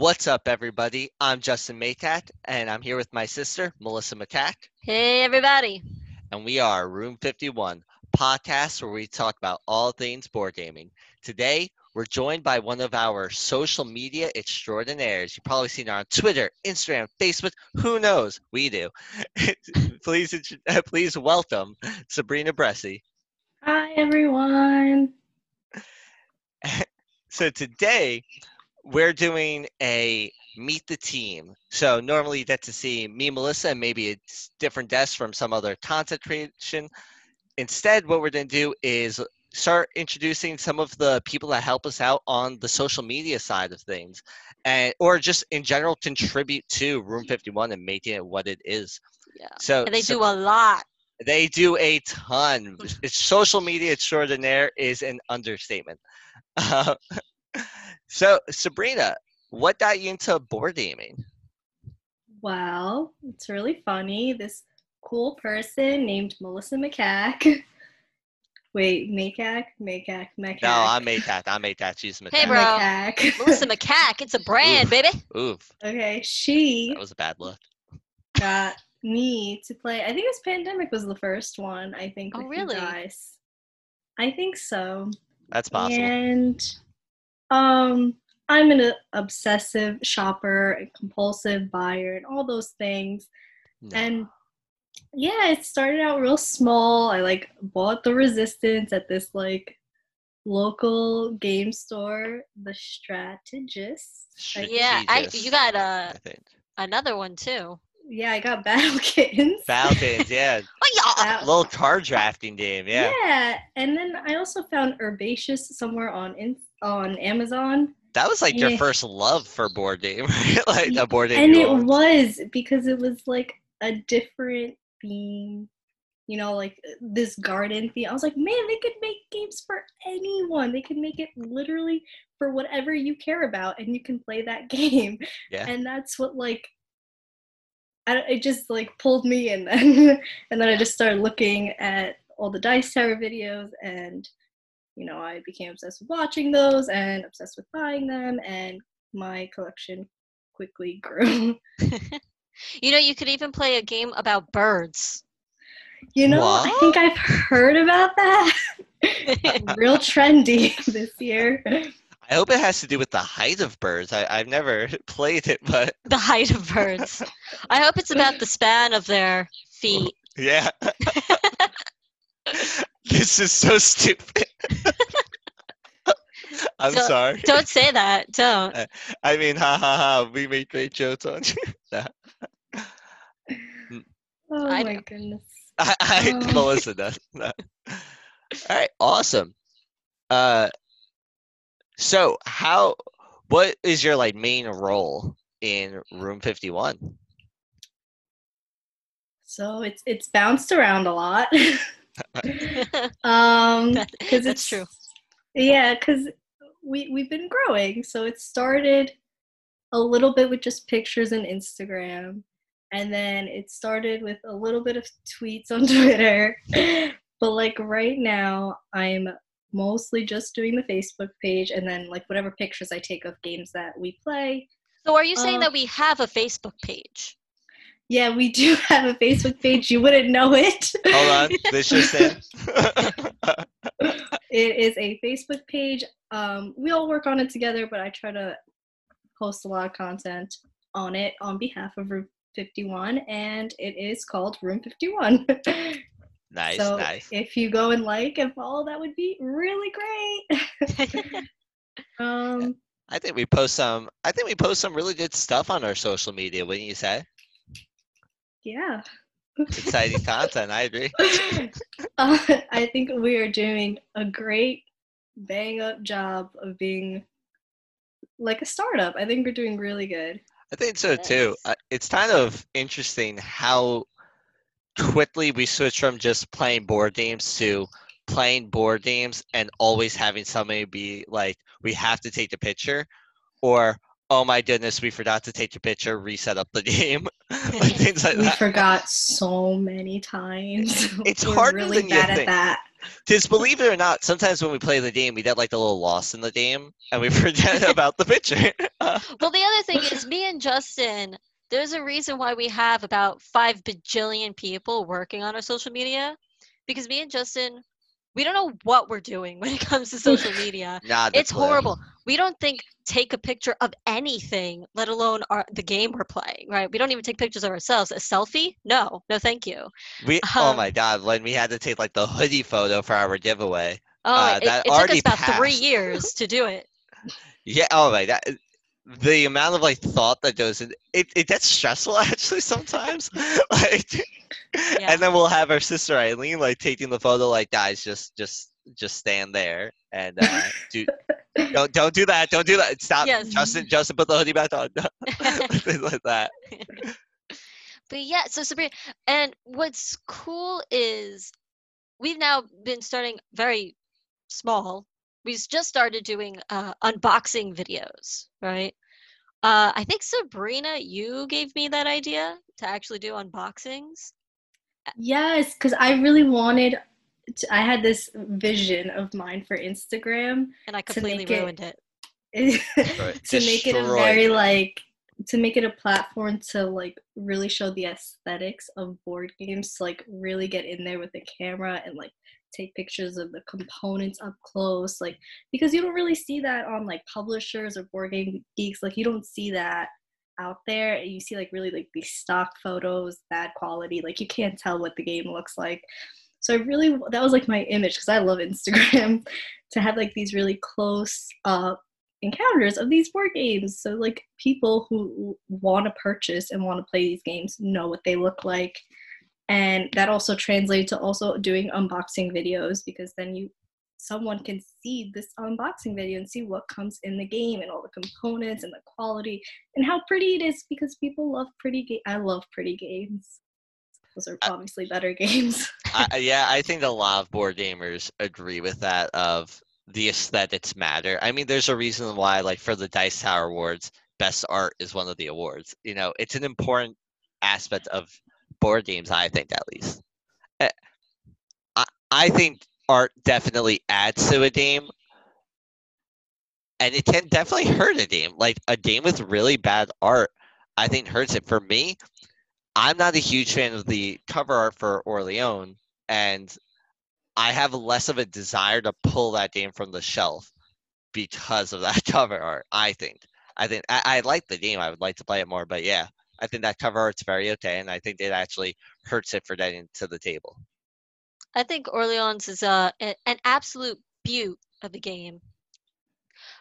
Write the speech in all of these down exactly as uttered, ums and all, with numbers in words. What's up, everybody? I'm Justin Maycat, and I'm here with my sister, Melissa McCack. Hey, everybody. And we are Room fifty-one, podcast where we talk about all things board gaming. Today, we're joined by one of our social media extraordinaires. You've probably seen her on Twitter, Instagram, Facebook. Who knows? We do. please, please welcome Sabrina Bressi. Hi, everyone. So today, we're doing a meet the team. So normally you get to see me, Melissa, and maybe a different desk from some other content creation. Instead, what we're going to do is start introducing some of the people that help us out on the social media side of things, and or just in general contribute to Room fifty-one and making it what it is. Yeah. So and they so, do a lot. They do a ton. It's social media extraordinaire is an understatement. Uh, So, Sabrina, what got you into board gaming? Well, it's really funny. This cool person named Melissa McCack. Wait, Maycack? Maycack, Maycack. No, I'm Maycack. I'm Maycack. She's Maycack. Hey, bro. Maycack. Melissa McCack. It's a brand, Oof. baby. Oof. Okay, she... That was a bad look. ...got me to play... I think this Pandemic was the first one, I think. Oh, really? Guys. I think so. That's possible. And... Um, I'm an uh, obsessive shopper, a compulsive buyer, and all those things. No. And yeah, it started out real small. I like bought the Resistance at this like local game store, the Strategist. Strategist. Yeah, I, you got uh, another one too. Yeah, I got Battle Kittens. Battle Kittens, yeah. Oh, yeah. That, little card drafting game, yeah. Yeah, and then I also found Herbaceous somewhere on Instagram. On Amazon. That was like your it, first love for board game, right? Like a board game. And it owned. was because it was like a different theme, you know, like this garden theme. I was like, man, they could make games for anyone. They can make it literally for whatever you care about, and you can play that game. Yeah. And that's what like, I it just like pulled me in, then and then I just started looking at all the Dice Tower videos and. You know, I became obsessed with watching those and obsessed with buying them, and my collection quickly grew. You know, you could even play a game about birds. You know, what? I think I've heard about that. Real trendy this year. I hope it has to do with the height of birds. I, I've never played it, but... The height of birds. I hope it's about the span of their feet. Yeah. This is so stupid. I'm don't, sorry. Don't say that. Don't. I mean, ha ha ha. We made great jokes on you. Nah. Oh I my know. goodness. I, I oh. Melissa does. Nah. All right. Awesome. Uh. So, how? What is your like main role in Room fifty-one? So it's it's bounced around a lot. um, that, cause that's it's true. Yeah, because we, we've been growing. So it started a little bit with just pictures and Instagram. And then it started with a little bit of tweets on Twitter. But, like, right now, I'm mostly just doing the Facebook page and then, like, whatever pictures I take of games that we play. So are you saying um, that we have a Facebook page? Yeah, we do have a Facebook page. You wouldn't know it. Hold on. This just in. It is a Facebook page. Um, we all work on it together, but I try to post a lot of content on it on behalf of Room fifty-one, and it is called Room fifty-one. Nice, so nice. If you go and like and follow, that would be really great. um, I think we post some. I think we post some really good stuff on our social media. Wouldn't you say? Yeah. Exciting content, I agree. uh, I think we are doing a great bang-up job of being like a startup. I think we're doing really good. I think so, yes. too. Uh, it's kind of interesting how quickly we switch from just playing board games to playing board games and always having somebody be like, we have to take the picture, or oh my goodness, we forgot to take your picture, reset up the game. like, things like we that. forgot so many times. It's We're harder really than bad you at think. That. 'Tis, believe it or not, sometimes when we play the game, we get like a little lost in the game, and we forget about the picture. Well, the other thing is, me and Justin, there's a reason why we have about five bajillion people working on our social media, because me and Justin, we don't know what we're doing when it comes to social media. Nah, it's play. horrible. We don't think take a picture of anything, let alone our, the game we're playing, right? We don't even take pictures of ourselves. A selfie? No. No, thank you. We um, Oh, my God. When we had to take, like, the hoodie photo for our giveaway. Oh, uh, it, that it took us about passed. three years to do it. Yeah. Oh, my God. The amount of, like, thought that goes in, it, it gets stressful, actually, sometimes. like, yeah. And then we'll have our sister Eileen, like, taking the photo, like, guys, just just, just stand there and uh, do... Don't don't do that. Don't do that. Stop. Yes. Justin, Justin, put the hoodie back on. Things like that. But yeah, so Sabrina, and what's cool is we've now been starting very small. We've just started doing uh, unboxing videos, right? Uh, I think, Sabrina, you gave me that idea to actually do unboxings. Yes, because I really wanted... I had this vision of mine for Instagram, and I completely ruined it. it to Destroyed. make it a very like to make it a platform to like really show the aesthetics of board games, to like really get in there with the camera and like take pictures of the components up close, like because you don't really see that on like publishers or board game geeks. Like you don't see that out there, and you see like really like these stock photos, bad quality. Like you can't tell what the game looks like. So I really, that was like my image, because I love Instagram, to have like these really close uh, encounters of these board games. So like people who want to purchase and want to play these games know what they look like. And that also translated to also doing unboxing videos, because then you, someone can see this unboxing video and see what comes in the game and all the components and the quality and how pretty it is, because people love pretty games. I love pretty games. Those are obviously better games. I, yeah, I think a lot of board gamers agree with that, of the aesthetics matter. I mean, there's a reason why, like, for the Dice Tower Awards, best art is one of the awards. You know, it's an important aspect of board games, I think, at least. I, I think art definitely adds to a game, and it can definitely hurt a game. Like, a game with really bad art, I think, hurts it. For me, I'm not a huge fan of the cover art for Orleans, and I have less of a desire to pull that game from the shelf because of that cover art, I think. I think I, I like the game. I would like to play it more, but yeah, I think that cover art's very okay, and I think it actually hurts it for getting to the table. I think Orleans is a, an absolute beaut of a game.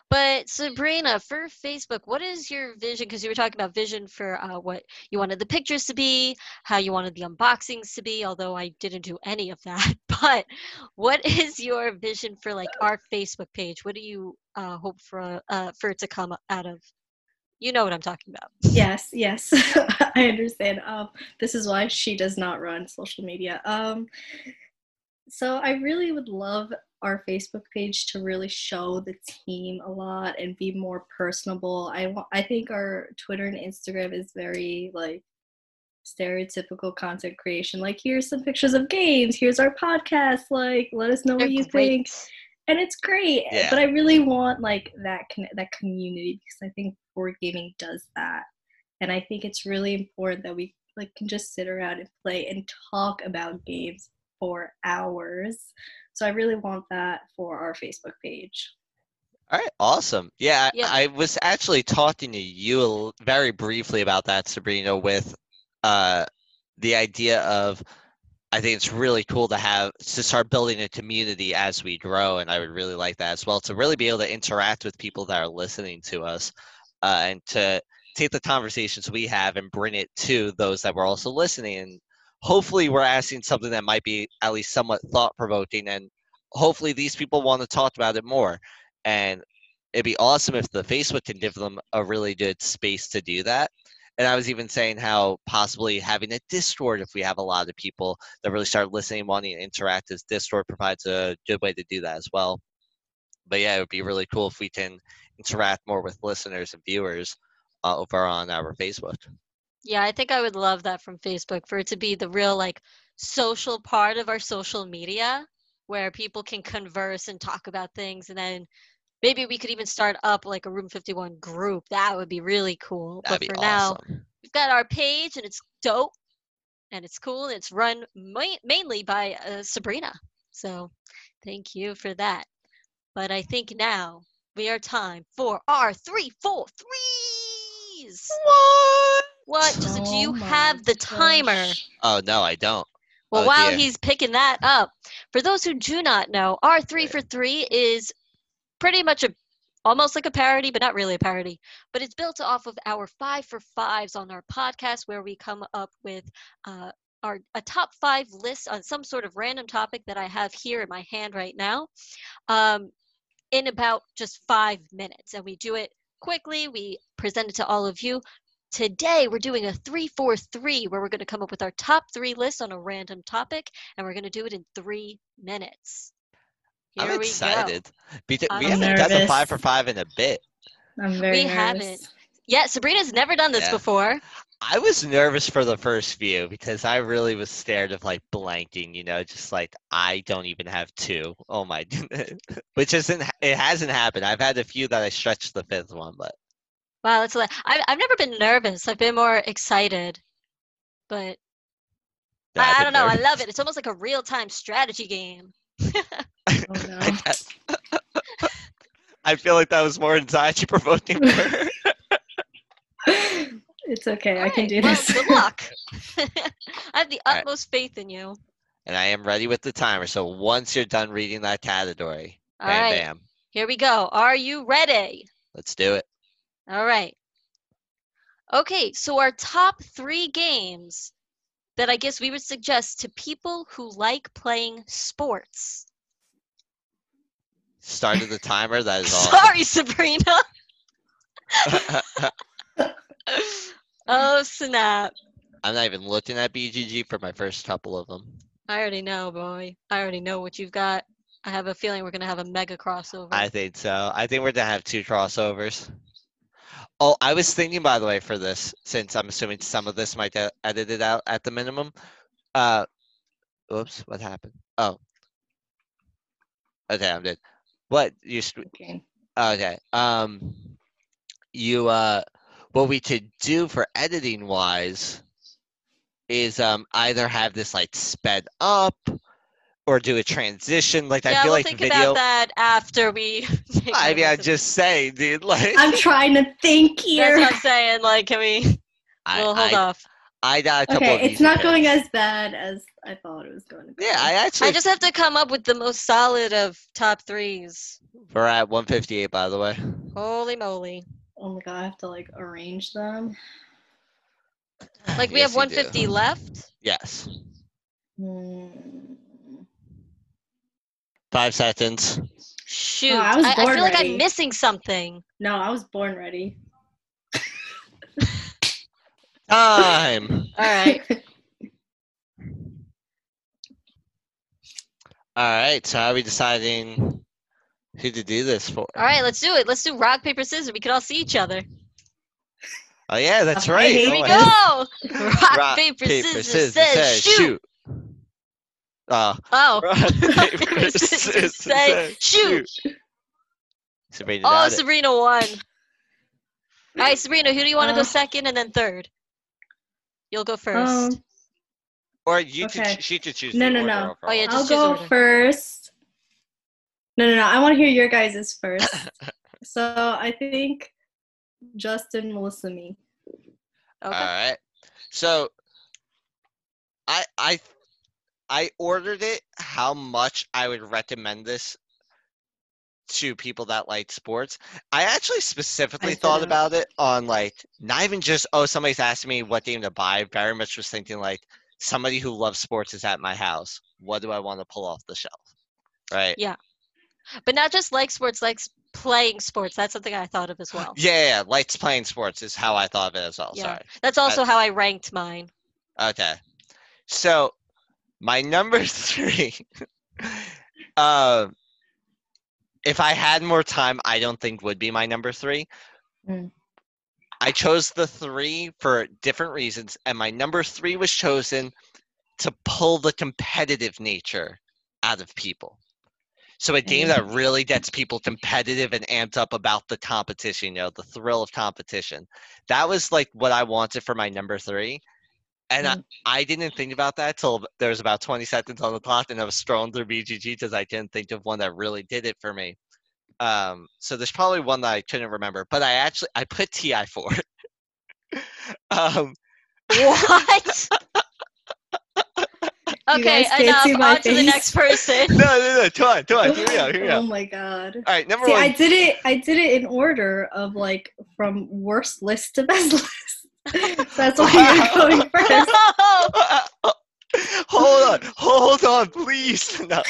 But Sabrina, for Facebook, what is your vision? Because you were talking about vision for uh, what you wanted the pictures to be, how you wanted the unboxings to be, although I didn't do any of that. But what is your vision for like our Facebook page? What do you uh, hope for uh, for it to come out of? You know what I'm talking about. Yes, yes. I understand. Um, this is why she does not run social media. Um, so I really would love our Facebook page to really show the team a lot and be more personable. I want, I think our Twitter and Instagram is very like stereotypical content creation. Like, here's some pictures of games. Here's our podcast. Like, let us know They're what you great. think. And it's great. Yeah. But I really want like that con- that community, because I think board gaming does that. And I think it's really important that we like can just sit around and play and talk about games for hours. So I really want that for our Facebook page. All right, awesome. Yeah, yeah. I, I was actually talking to you very briefly about that, Sabrina, with uh, the idea of, I think it's really cool to have, to start building a community as we grow, and I would really like that as well, to really be able to interact with people that are listening to us uh, and to take the conversations we have and bring it to those that were also listening, and hopefully we're asking something that might be at least somewhat thought-provoking, and hopefully these people want to talk about it more. And it'd be awesome if the Facebook can give them a really good space to do that. And I was even saying how possibly having a Discord, if we have a lot of people that really start listening, wanting to interact, as Discord provides a good way to do that as well. But yeah, it would be really cool if we can interact more with listeners and viewers uh, over on our Facebook. Yeah, I think I would love that from Facebook, for it to be the real, like, social part of our social media, where people can converse and talk about things. And then maybe we could even start up like a Room fifty-one group. That would be really cool. That'd but for awesome. Now, we've got our page, and it's dope, and it's cool, and it's run ma- mainly by uh, Sabrina. So thank you for that. But I think now we are time for our three, four, threes. What? What? Justin, oh do you have the gosh. timer? Oh, no, I don't. Well, oh, while dear. he's picking that up, for those who do not know, our three for three is pretty much a, almost like a parody, but not really a parody. But it's built off of our five for fives on our podcast, where we come up with uh, our a top five list on some sort of random topic that I have here in my hand right now, um, in about just five minutes. And we do it quickly. We present it to all of you. Today, we're doing a three four three, where we're going to come up with our top three lists on a random topic, and we're going to do it in three minutes. Here I'm we excited. Go. Be- I'm we haven't nervous. done a five for five in a bit. I'm very we nervous. haven't. Yeah, Sabrina's never done this yeah. before. I was nervous for the first few because I really was scared of like blanking, you know, just like I don't even have two. Oh my goodness. Which isn't, it hasn't happened. I've had a few that I stretched the fifth one, but. Wow, that's a lot. I've, I've never been nervous. I've been more excited, but no, I, I don't know. Nervous. I love it. It's almost like a real-time strategy game. Oh, no. I feel like that was more anxiety-provoking. It's okay. All I right. can do this. Well, good luck. I have the All utmost right. faith in you. And I am ready with the timer. So once you're done reading that category, All bam, right. bam. Here we go. Are you ready? Let's do it. All right. Okay, so our top three games that I guess we would suggest to people who like playing sports. Started the timer, that is all. Sorry, Sabrina. Oh, snap. I'm not even looking at B G G for my first couple of them. I already know, boy. I already know what you've got. I have a feeling we're going to have a mega crossover. I think so. I think we're going to have two crossovers. Oh, I was thinking, by the way, for this, since I'm assuming some of this might get edited out at the minimum. Uh, oops, what happened? Oh. Okay, I'm dead. What? You okay. Okay. Um, you, uh, what we could do for editing-wise is um either have this, like, sped up or do a transition. Like, yeah, I feel we'll like think video... about that after we... I mean, I'm just saying, dude. Like, I'm trying to think here. That's what I'm saying. Like, can we... I, we'll hold I, off. I got a couple okay, of Okay, it's not going as bad as I thought it was going to be. Yeah, I actually... I just have to come up with the most solid of top threes. We're at one fifty-eight, by the way. Holy moly. Oh, my God. I have to, like, arrange them. Like, we yes, have one fifty left? Yes. Hmm... Five seconds. Shoot. Oh, I, was I, I feel like ready. I'm missing something. No, I was born ready. Time. All right. All right. So how are we deciding who to do this for? All right. Let's do it. Let's do rock, paper, scissors. We can all see each other. Oh, yeah. That's right. Okay, here we go. Rock, rock paper, paper, scissors, scissors says, says shoot. shoot. Uh, oh, rock, paper, scissors, say, shoot. shoot. Sabrina oh, Sabrina it. won. All right, Sabrina, who do you want to uh, go second and then third? You'll go first. Um, or you okay. could, she could choose. No, no, no. Oh, yeah, just I'll go first. No, no, no. I want to hear your guys's first. So I think Justin, Melissa, me. Okay. All right. So I, I. I ordered it how much I would recommend this to people that like sports. I actually specifically I thought about it on like, not even just, oh, somebody's asking me what game to buy. Very much was thinking like, somebody who loves sports is at my house. What do I want to pull off the shelf? Right? Yeah. But not just like sports, likes playing sports. That's something I thought of as well. Yeah, yeah, likes playing sports is how I thought of it as well. Yeah. Sorry. That's also I, how I ranked mine. Okay. So... my number three, uh, if I had more time, I don't think would be my number three. Mm. I chose the three for different reasons, and my number three was chosen to pull the competitive nature out of people. So a game that really gets people competitive and amped up about the competition, you know, the thrill of competition. That was like what I wanted for my number three. And I, I didn't think about that till there was about twenty seconds on the clock, and I was strolling through B G G because I didn't think of one that really did it for me. Um, so there's probably one that I couldn't remember, but I actually, I put T I for it. um, what? Okay, enough. On face. To the next person. no, no, no. Come on, come on. Here we go. Here we go. Oh my god. All right, number See, one. I did it. I did it in order of like from worst list to best list. So that's why wow. you're going first. Wow. Hold on, hold on, please. No.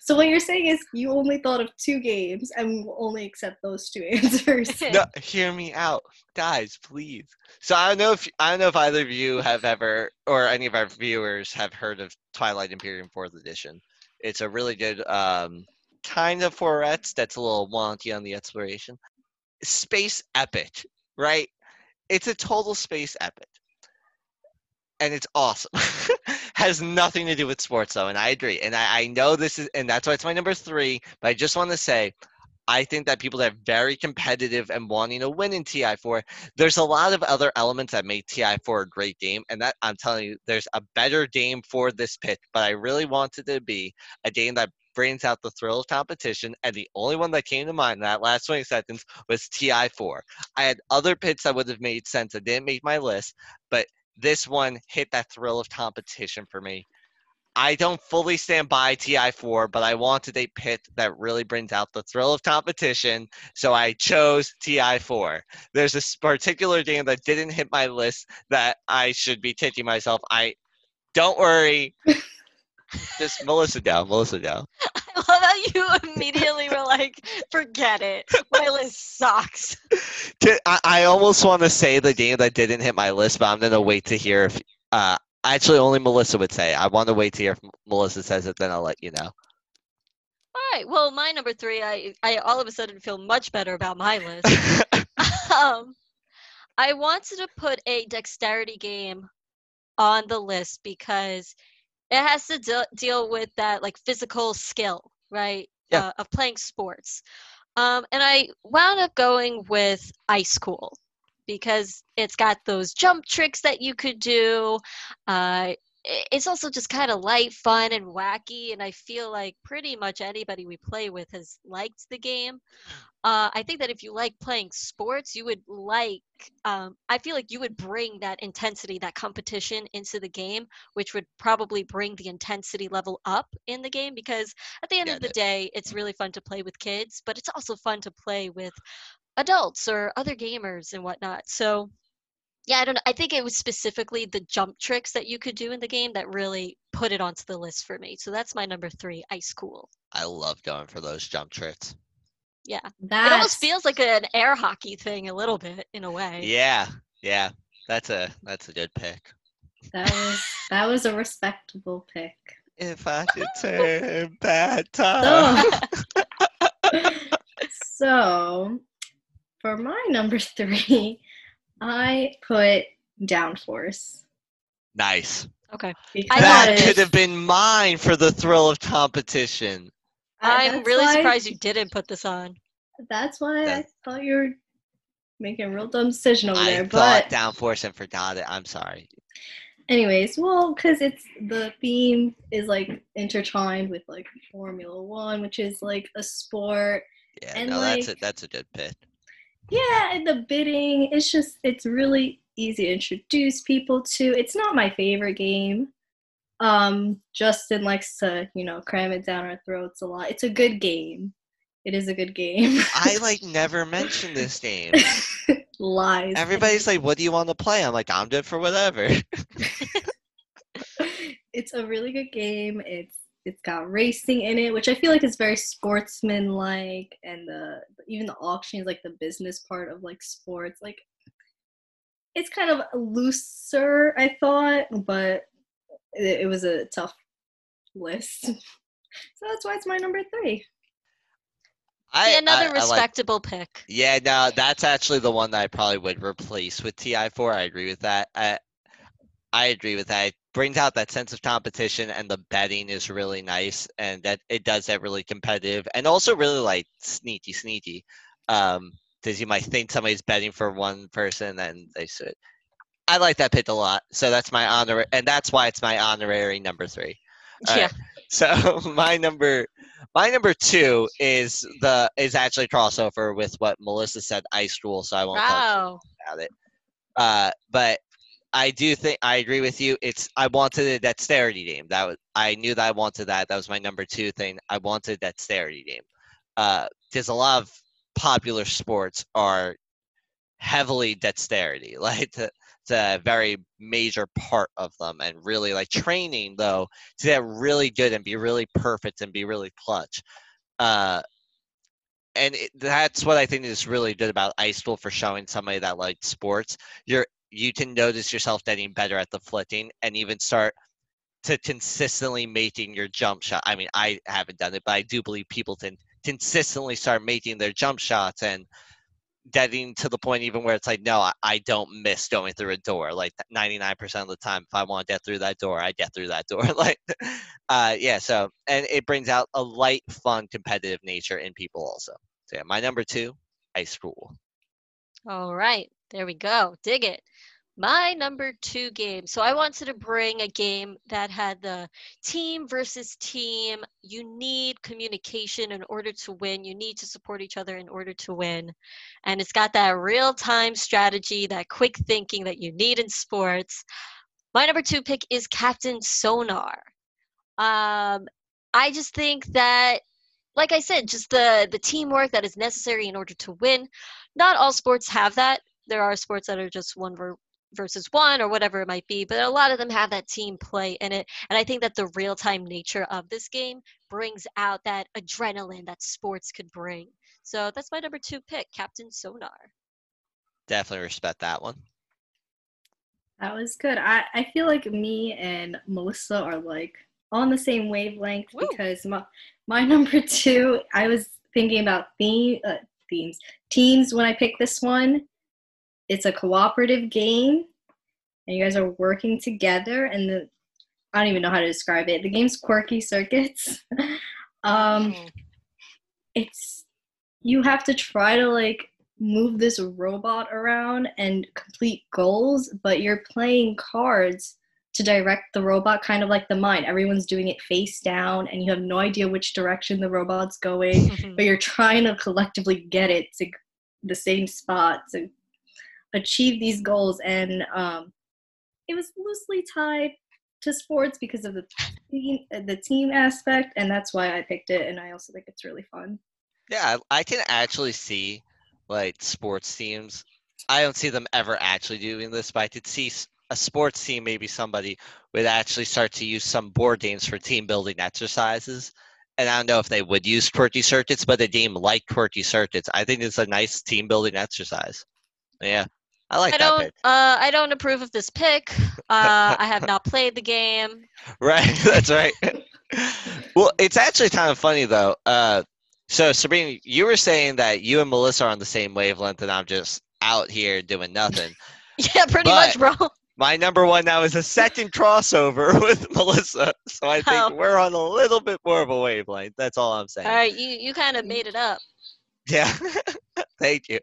So what you're saying is you only thought of two games, and we'll only accept those two answers. No, hear me out, guys, please. So I don't know if I don't know if either of you have ever, or any of our viewers have heard of Twilight Imperium fourth Edition. It's a really good um, kind of forests that's a little wonky on the exploration. Space epic, right? It's a total space epic. And it's awesome. Has nothing to do with sports, though, and I agree. And I, I know this is – and that's why it's my number three, but I just want to say I think that people that are very competitive and wanting to win in T I four, there's a lot of other elements that make T I four a great game, and that I'm telling you, there's a better game for this pick, but I really wanted it to be a game that brings out the thrill of competition, and the only one that came to mind in that last twenty seconds was T I four. I had other picks that would have made sense that didn't make my list, but – this one hit that thrill of competition for me. I don't fully stand by T I four, but I wanted a pick that really brings out the thrill of competition, so I chose T I four. There's this particular game that didn't hit my list that I should be kicking myself. I don't worry. Just Melissa down, Melissa down. I love how you immediately were like, forget it. My list sucks. I, I almost want to say the game that didn't hit my list, but I'm going to wait to hear if uh, – actually, only Melissa would say. I want to wait to hear if Melissa says it, then I'll let you know. All right. Well, my number three, I, I all of a sudden feel much better about my list. um, I wanted to put a dexterity game on the list because – it has to de- deal with that, like, physical skill, right, yeah. uh, of playing sports. Um, and I wound up going with Ice Cool because it's got those jump tricks that you could do. Uh, it's also just kind of light, fun, and wacky, and I feel like pretty much anybody we play with has liked the game. Uh, I think that if you like playing sports, you would like um, – I feel like you would bring that intensity, that competition into the game, which would probably bring the intensity level up in the game because at the end yeah, of the day, it's really fun to play with kids, but it's also fun to play with adults or other gamers and whatnot. So – yeah, I don't know. I think it was specifically the jump tricks that you could do in the game that really put it onto the list for me. So that's my number three, Ice Cool. I love going for those jump tricks. Yeah. That's... it almost feels like an air hockey thing a little bit in a way. Yeah. Yeah. That's a that's a good pick. That was that was a respectable pick. If I could turn back time. So, so for my number three, I put Downforce. Nice. Okay. Because that could have been mine for the thrill of competition. I'm really why, surprised you didn't put this on. That's why that's, I thought you were making a real dumb decision over I there. I thought but, Downforce and forgot it. I'm sorry. Anyways, well, because it's the theme is like intertwined with like Formula One, which is like a sport. Yeah, and no, like, that's a that's a good pick. Yeah, and the bidding, it's just, it's really easy to introduce people to. It's not my favorite game. Um, Justin likes to, you know, cram it down our throats a lot. It's a good game. It is a good game. I, like, never mention this game. Lies. Everybody's like, what do you want to play? I'm like, I'm good for whatever. It's a really good game. It's It's got racing in it, which I feel like is very sportsman-like, and the even the auction is like the business part of like sports. Like, it's kind of looser, I thought, but it, it was a tough list, so that's why it's my number three. I, yeah, another I, respectable I like, pick. Yeah, no, that's actually the one that I probably would replace with T I four. I agree with that. I I agree with that. I brings out that sense of competition, and the betting is really nice, and that it does that really competitive and also really like sneaky, sneaky. Um, because you might think somebody's betting for one person and they should. I like that pick a lot. So that's my honor, and that's why it's my honorary number three. All yeah. Right. So my number, my number two is the is actually crossover with what Melissa said, Ice Cool. So I won't wow. talk about it. Uh, but I do think I agree with you. It's I wanted a dexterity game. That was I knew that I wanted that. That was my number two thing. I wanted a dexterity game. Uh, there's a lot of popular sports are heavily dexterity. Like the, a very major part of them, and really like training though to get really good and be really perfect and be really clutch, uh, and it, that's what I think is really good about Ice Cool for showing somebody that like sports. You're you can notice yourself getting better at the flicking and even start to consistently making your jump shot. I mean, I haven't done it, but I do believe people can consistently start making their jump shots and getting to the point even where it's like, no, I, I don't miss going through a door. Like ninety-nine percent of the time, if I want to get through that door, I get through that door. Like, uh, yeah. So, and it brings out a light, fun, competitive nature in people also. So yeah, my number two, Ice Cool. All right, there we go. Dig it. My number two game. So I wanted to bring a game that had the team versus team. You need communication in order to win. You need to support each other in order to win. And it's got that real-time strategy, that quick thinking that you need in sports. My number two pick is Captain Sonar. Um, I just think that, like I said, just the, the teamwork that is necessary in order to win. Not all sports have that. There are sports that are just one ver- versus one or whatever it might be, but a lot of them have that team play in it, and I think that the real-time nature of this game brings out that adrenaline that sports could bring. So that's my number two pick, Captain Sonar. Definitely respect that one. That was good. I, I feel like me and Melissa are like on the same wavelength. Woo. Because my, my number two, I was thinking about theme, uh, themes, teams when I picked this one. It's a cooperative game, and you guys are working together, and the, I don't even know how to describe it. The game's Quirky Circuits. um, mm-hmm. It's you have to try to, like, move this robot around and complete goals, but you're playing cards to direct the robot, kind of like the mine. Everyone's doing it face down, and you have no idea which direction the robot's going, mm-hmm. but you're trying to collectively get it to the same spot to achieve these goals, and um, it was loosely tied to sports because of the team, the team aspect, and that's why I picked it, and I also think it's really fun. Yeah, I can actually see, like, sports teams. I don't see them ever actually doing this, but I could see a sports team, maybe somebody, would actually start to use some board games for team-building exercises, and I don't know if they would use Quirky Circuits, but a game like Quirky Circuits, I think it's a nice team-building exercise. Yeah. I like I that don't, pick. Uh, I don't approve of this pick. Uh, I have not played the game. Right, that's right. Well, it's actually kind of funny, though. Uh, so, Sabrina, you were saying that you and Melissa are on the same wavelength, and I'm just out here doing nothing. Yeah, pretty but much, bro. My number one now is a second crossover with Melissa, so I think oh. we're on a little bit more of a wavelength. That's all I'm saying. All right, you, you kind of made it up. Yeah. Thank you.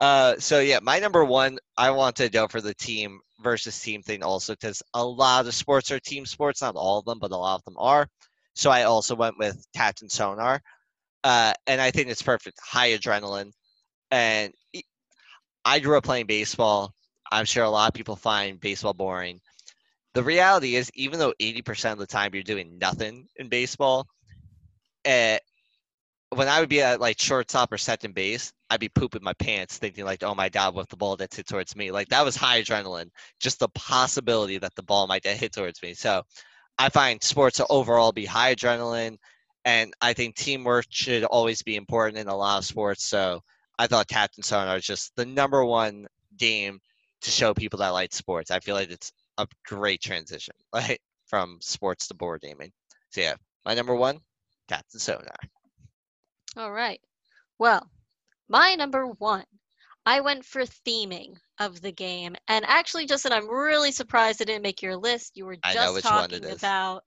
Uh, so, yeah, my number one, I want to go for the team versus team thing also, because a lot of sports are team sports. Not all of them, but a lot of them are. So I also went with Captain Sonar. Uh, and I think it's perfect. High adrenaline. And I grew up playing baseball. I'm sure a lot of people find baseball boring. The reality is, even though eighty percent of the time you're doing nothing in baseball, uh, when I would be at, like, shortstop or second base, I'd be pooping my pants thinking, like, oh, my God, what if the ball gets hit towards me? Like, that was high adrenaline, just the possibility that the ball might get hit towards me. So I find sports to overall be high adrenaline, and I think teamwork should always be important in a lot of sports. So I thought Captain Sonar is just the number one game to show people that like sports. I feel like it's a great transition, like, from sports to board gaming. So, yeah, my number one, Captain Sonar. All right. Well, my number one, I went for theming of the game. And actually, Justin, I'm really surprised I didn't make your list. You were just talking about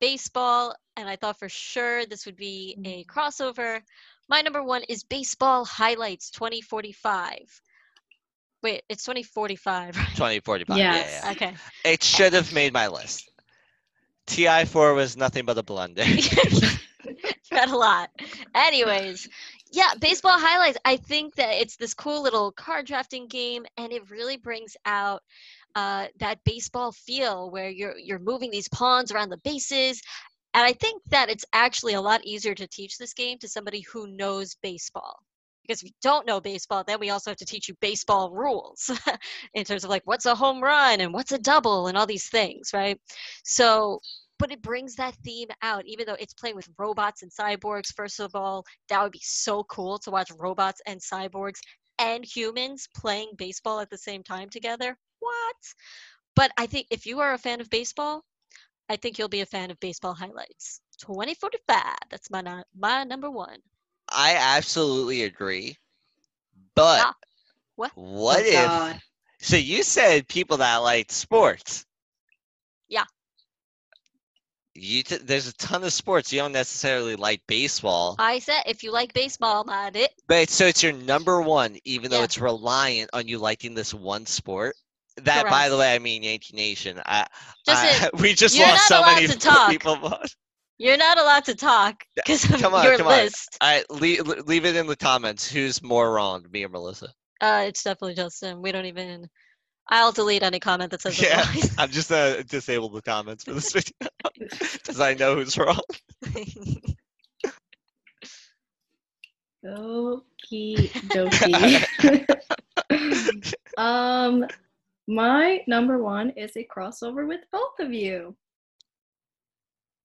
baseball, and I thought for sure this would be a crossover. My number one is Baseball Highlights twenty forty-five. Wait, it's twenty forty-five, right? twenty forty-five, yes. yeah, yeah. Okay. It should have made my list. T I four was nothing but a blunder. Read a lot. Anyways, yeah, Baseball Highlights. I think that it's this cool little card drafting game, and it really brings out uh, that baseball feel where you're you're moving these pawns around the bases. And I think that it's actually a lot easier to teach this game to somebody who knows baseball. Because if you don't know baseball, then we also have to teach you baseball rules in terms of like what's a home run and what's a double and all these things, right? So, but it brings that theme out, even though it's playing with robots and cyborgs. First of all, that would be so cool to watch robots and cyborgs and humans playing baseball at the same time together. What? But I think if you are a fan of baseball, I think you'll be a fan of Baseball Highlights twenty forty-five. That's my no- my number one. I absolutely agree. But ah, what, what oh, if... God. So you said people that like sports. Yeah. You t- There's a ton of sports. You don't necessarily like baseball. I said if you like baseball, not it. But it's, so it's your number one, even yeah. though it's reliant on you liking this one sport. That, Correct. By the way, I mean Yankee Nation. I, Justin, I, we just lost so many people. You're not allowed to talk because of come on, your come list. On. All right, leave, leave it in the comments. Who's more wrong, me or Melissa? Uh, it's definitely Justin. We don't even. I'll delete any comment that says. Yeah, otherwise. I'm just gonna uh, disable the comments for this video because I know who's wrong. Okie dokie. um. My number one is a crossover with both of you.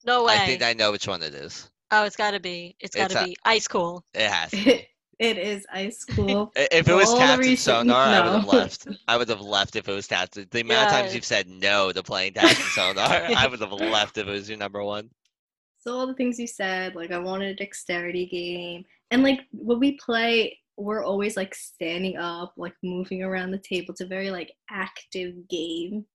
No way. I think I know which one it is. Oh, it's got to be. It's got to be Ice Cool. It has. It, it is Ice Cool. if it was Captain Sonar, no. I would have left. I would have left if it was Captain. The amount yeah. of times you've said no to playing Captain Sonar, I would have left if it was your number one. So all the things you said, like I wanted a dexterity game. And like when we play... we're always like standing up, like moving around the table. It's a very like active game.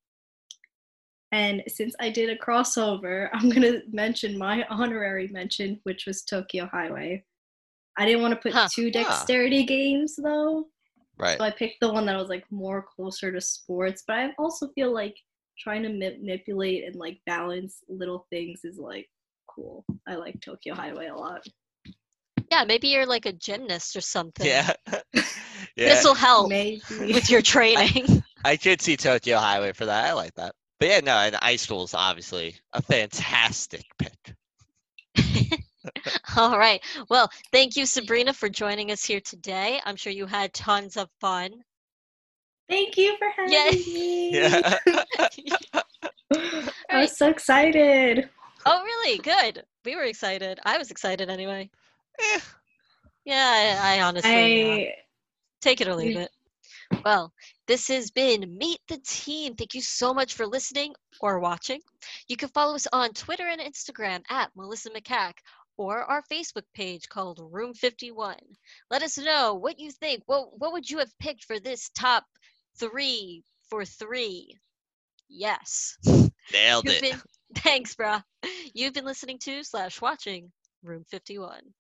And since I did a crossover, I'm gonna mention my honorary mention, which was Tokyo Highway. I didn't want to put huh, two dexterity yeah. games though, right? So I picked the one that was like more closer to sports. But I also feel like trying to manipulate and like balance little things is like cool. I like Tokyo Highway a lot. Yeah, maybe you're like a gymnast or something. Yeah. yeah. This will help maybe. With your training. I, I could see Tokyo Highway for that. I like that. But yeah, no, and Ice Cool is obviously a fantastic pick. All right. Well, thank you, Sabrina, for joining us here today. I'm sure you had tons of fun. Thank you for having yeah. me. Yeah. I right. was so excited. Oh, really? Good. We were excited. I was excited anyway. Eh. Yeah, I, I honestly I... Uh, take it or leave it. Well, this has been Meet the Team. Thank you so much for listening or watching. You can follow us on Twitter and Instagram at Melissa McCack or our Facebook page called Room fifty-one. Let us know what you think. What, what would you have picked for this top three for three? Yes. Nailed You've it. Been, thanks, brah. You've been listening to slash watching Room fifty-one.